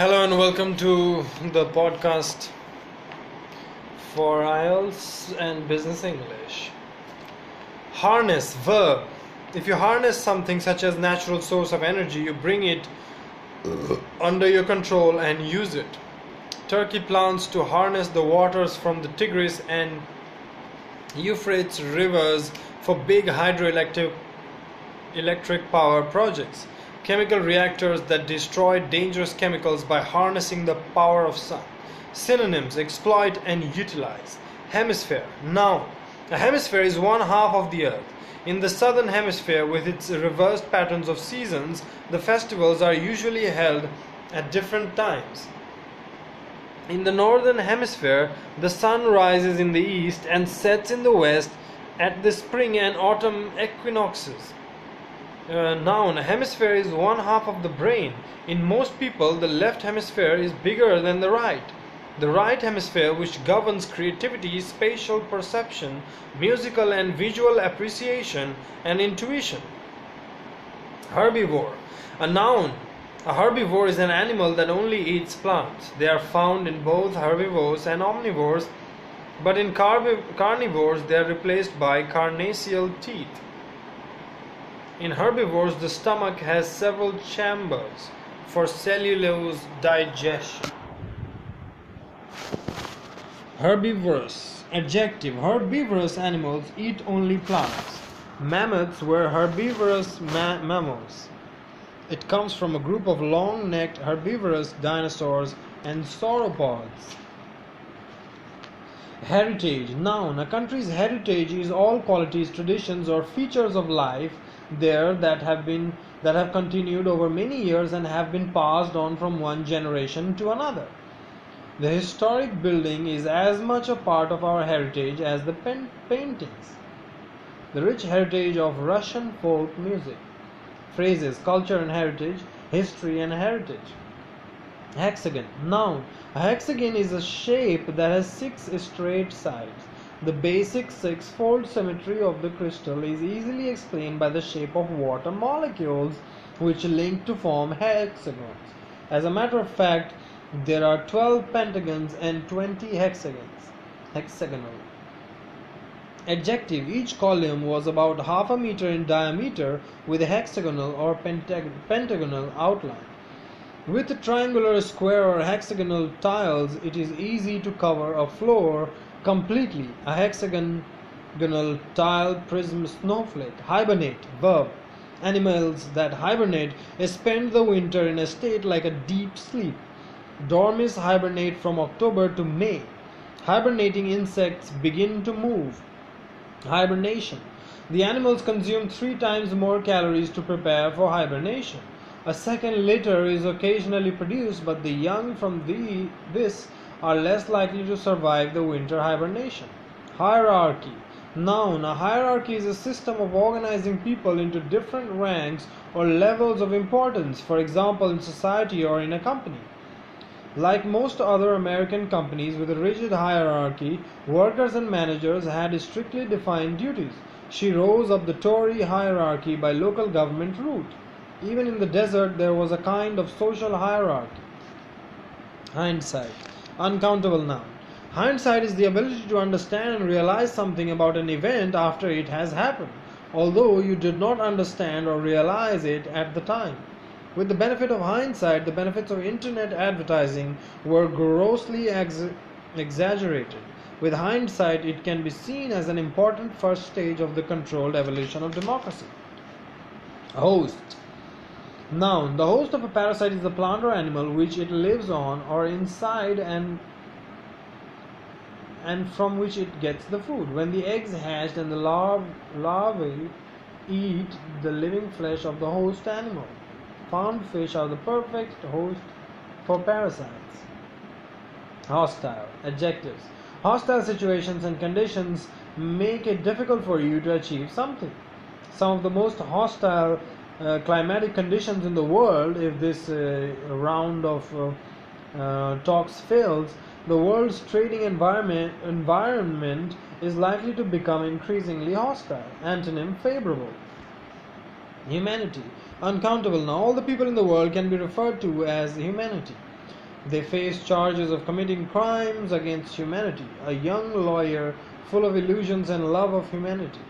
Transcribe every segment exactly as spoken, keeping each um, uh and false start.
Hello and welcome to the podcast for I E L T S and Business English. Harness, verb. If you harness something such as natural source of energy, you bring it under your control and use it. Turkey plans to harness the waters from the Tigris and Euphrates rivers for big hydroelectric electric power projects. Chemical reactors that destroy dangerous chemicals by harnessing the power of sun. Synonyms: exploit and utilize. Hemisphere, noun. A hemisphere is one half of the earth. In the southern hemisphere, with its reversed patterns of seasons, the festivals are usually held at different times. In the northern hemisphere, the sun rises in the east and sets in the west at the spring and autumn equinoxes. Uh, noun, a hemisphere is one half of the brain. In most people, the left hemisphere is bigger than the right. The right hemisphere, which governs creativity, spatial perception, musical and visual appreciation, and intuition. Herbivore, a noun. A herbivore is an animal that only eats plants. They are found in both herbivores and omnivores, but in car- carnivores they are replaced by carnassial teeth. In herbivores, the stomach has several chambers for cellulose digestion. Herbivorous. Adjective. Herbivorous animals eat only plants. Mammoths were herbivorous ma- mammals. It comes from a group of long-necked herbivorous dinosaurs and sauropods. Heritage. Noun. A country's heritage is all qualities, traditions, or features of life there that have been that have continued over many years and have been passed on from one generation to another. The historic building is as much a part of our heritage as the pen, paintings. The rich heritage of Russian folk music. Phrases: culture and heritage, history and heritage. Hexagon. Noun. A hexagon is a shape that has six straight sides. The basic six-fold symmetry of the crystal is easily explained by the shape of water molecules, which link to form hexagons. As a matter of fact, there are twelve pentagons and twenty hexagons. Hexagonal. Adjective. Each column was about half a meter in diameter with a hexagonal or pentag- pentagonal outline. With triangular, square, or hexagonal tiles, it is easy to cover a floor completely. A hexagonal tile prism snowflake. Hibernate. Verb. Animals that hibernate spend the winter in a state like a deep sleep. Dormice hibernate from October to May. Hibernating insects begin to move. Hibernation. The animals consume three times more calories to prepare for hibernation. A second litter is occasionally produced, but the young from the, this are less likely to survive the winter hibernation. Hierarchy. Noun. A hierarchy is a system of organizing people into different ranks or levels of importance, for example, in society or in a company. Like most other American companies with a rigid hierarchy, workers and managers had strictly defined duties. She rose up the Tory hierarchy by local government route. Even in the desert, there was a kind of social hierarchy. Hindsight. Uncountable noun. Hindsight is the ability to understand and realize something about an event after it has happened, although you did not understand or realize it at the time. With the benefit of hindsight, the benefits of internet advertising were grossly ex- exaggerated. With hindsight, it can be seen as an important first stage of the controlled evolution of democracy. Host. Noun. The host of a parasite is the plant or animal which it lives on or inside and and from which it gets the food. When the eggs hatched and the larv- larvae eat the living flesh of the host animal. Farmed fish are the perfect host for parasites. Hostile. Adjectives. Hostile situations and conditions make it difficult for you to achieve something. Some of the most hostile Uh, climatic conditions in the world, if this uh, round of uh, uh, talks fails, the world's trading environment environment is likely to become increasingly hostile. Antonym: favorable. Humanity. Uncountable. Now all the people in the world can be referred to as humanity. They face charges of committing crimes against humanity. A young lawyer full of illusions and love of humanity.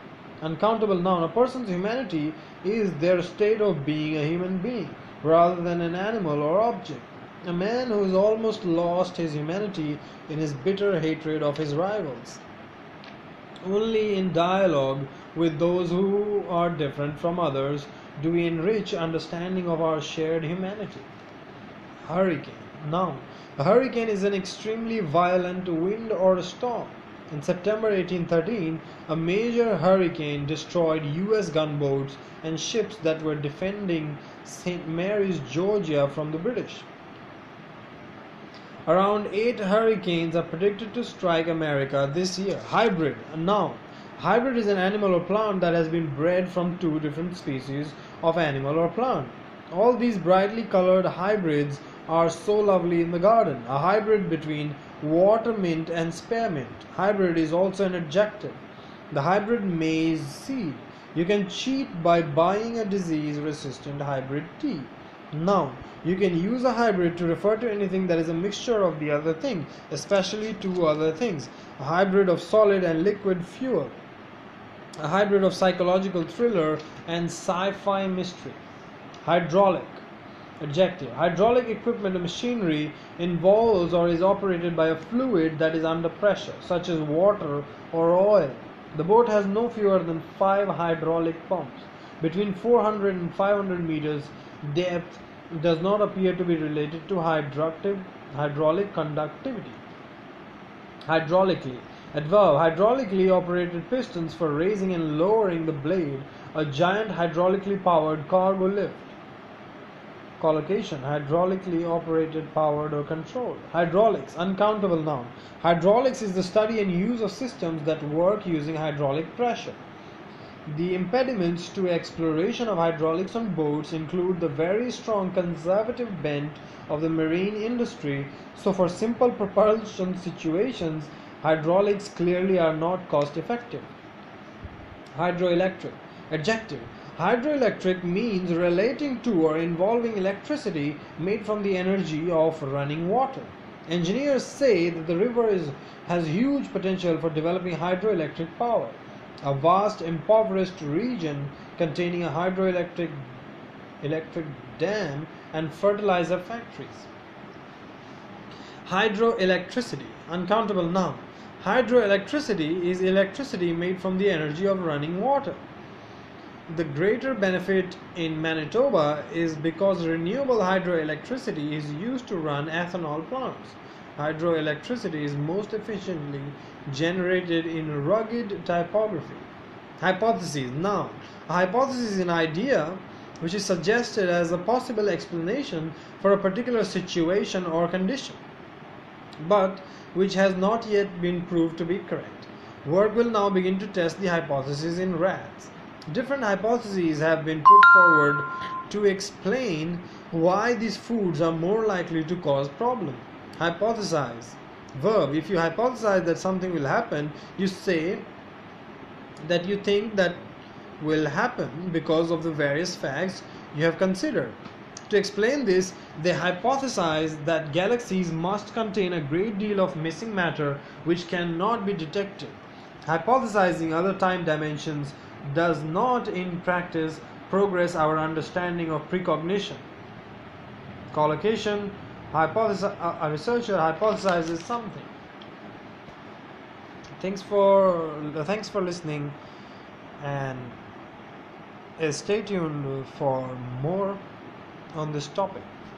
Uncountable noun. A person's humanity is their state of being a human being rather than an animal or object. A man who has almost lost his humanity in his bitter hatred of his rivals. Only in dialogue with those who are different from others do we enrich understanding of our shared humanity. Hurricane. Noun. A hurricane is an extremely violent wind or storm. In September eighteen thirteen, a major hurricane destroyed U S gunboats and ships that were defending Saint Mary's, Georgia from the British. Around eight hurricanes are predicted to strike America this year. Hybrid. A noun. Hybrid is an animal or plant that has been bred from two different species of animal or plant. All these brightly colored hybrids are so lovely in the garden. A hybrid between water mint and spearmint. Hybrid is also an adjective. The hybrid maize seed. You can cheat by buying a disease-resistant hybrid tea. Noun. You can use a hybrid to refer to anything that is a mixture of the other thing, especially two other things. A hybrid of solid and liquid fuel. A hybrid of psychological thriller and sci-fi mystery. Hydraulic. Adjective. Hydraulic equipment or machinery involves or is operated by a fluid that is under pressure, such as water or oil. The boat has no fewer than five hydraulic pumps. Between four hundred and five hundred meters, depth does not appear to be related to hydraulic conductivity. Hydraulically. Adverb. Hydraulically operated pistons for raising and lowering the blade. A giant hydraulically powered cargo lift. Collocation. Hydraulically operated, powered or controlled. Hydraulics. Uncountable noun. Hydraulics is the study and use of systems that work using hydraulic pressure. The impediments to exploration of hydraulics on boats include the very strong conservative bent of the marine industry, so for simple propulsion situations, hydraulics clearly are not cost-effective. Hydroelectric. Adjective. Hydroelectric means relating to or involving electricity made from the energy of running water. Engineers say that the river is, has huge potential for developing hydroelectric power. A vast impoverished region containing a hydroelectric electric dam and fertilizer factories. Hydroelectricity. Uncountable noun. Hydroelectricity is electricity made from the energy of running water. The greater benefit in Manitoba is because renewable hydroelectricity is used to run ethanol plants. Hydroelectricity is most efficiently generated in rugged topography. Hypothesis. Noun. A hypothesis is an idea which is suggested as a possible explanation for a particular situation or condition, but which has not yet been proved to be correct. Work will now begin to test the hypothesis in rats. Different hypotheses have been put forward to explain why these foods are more likely to cause problems. Hypothesize. Verb. If you hypothesize that something will happen, you say that you think that will happen because of the various facts you have considered. To explain this, they hypothesize that galaxies must contain a great deal of missing matter which cannot be detected. Hypothesizing other time dimensions does not in practice progress our understanding of precognition. Collocation. Hypothesi- a researcher hypothesizes something. Thanks for thanks for listening, and stay tuned for more on this topic.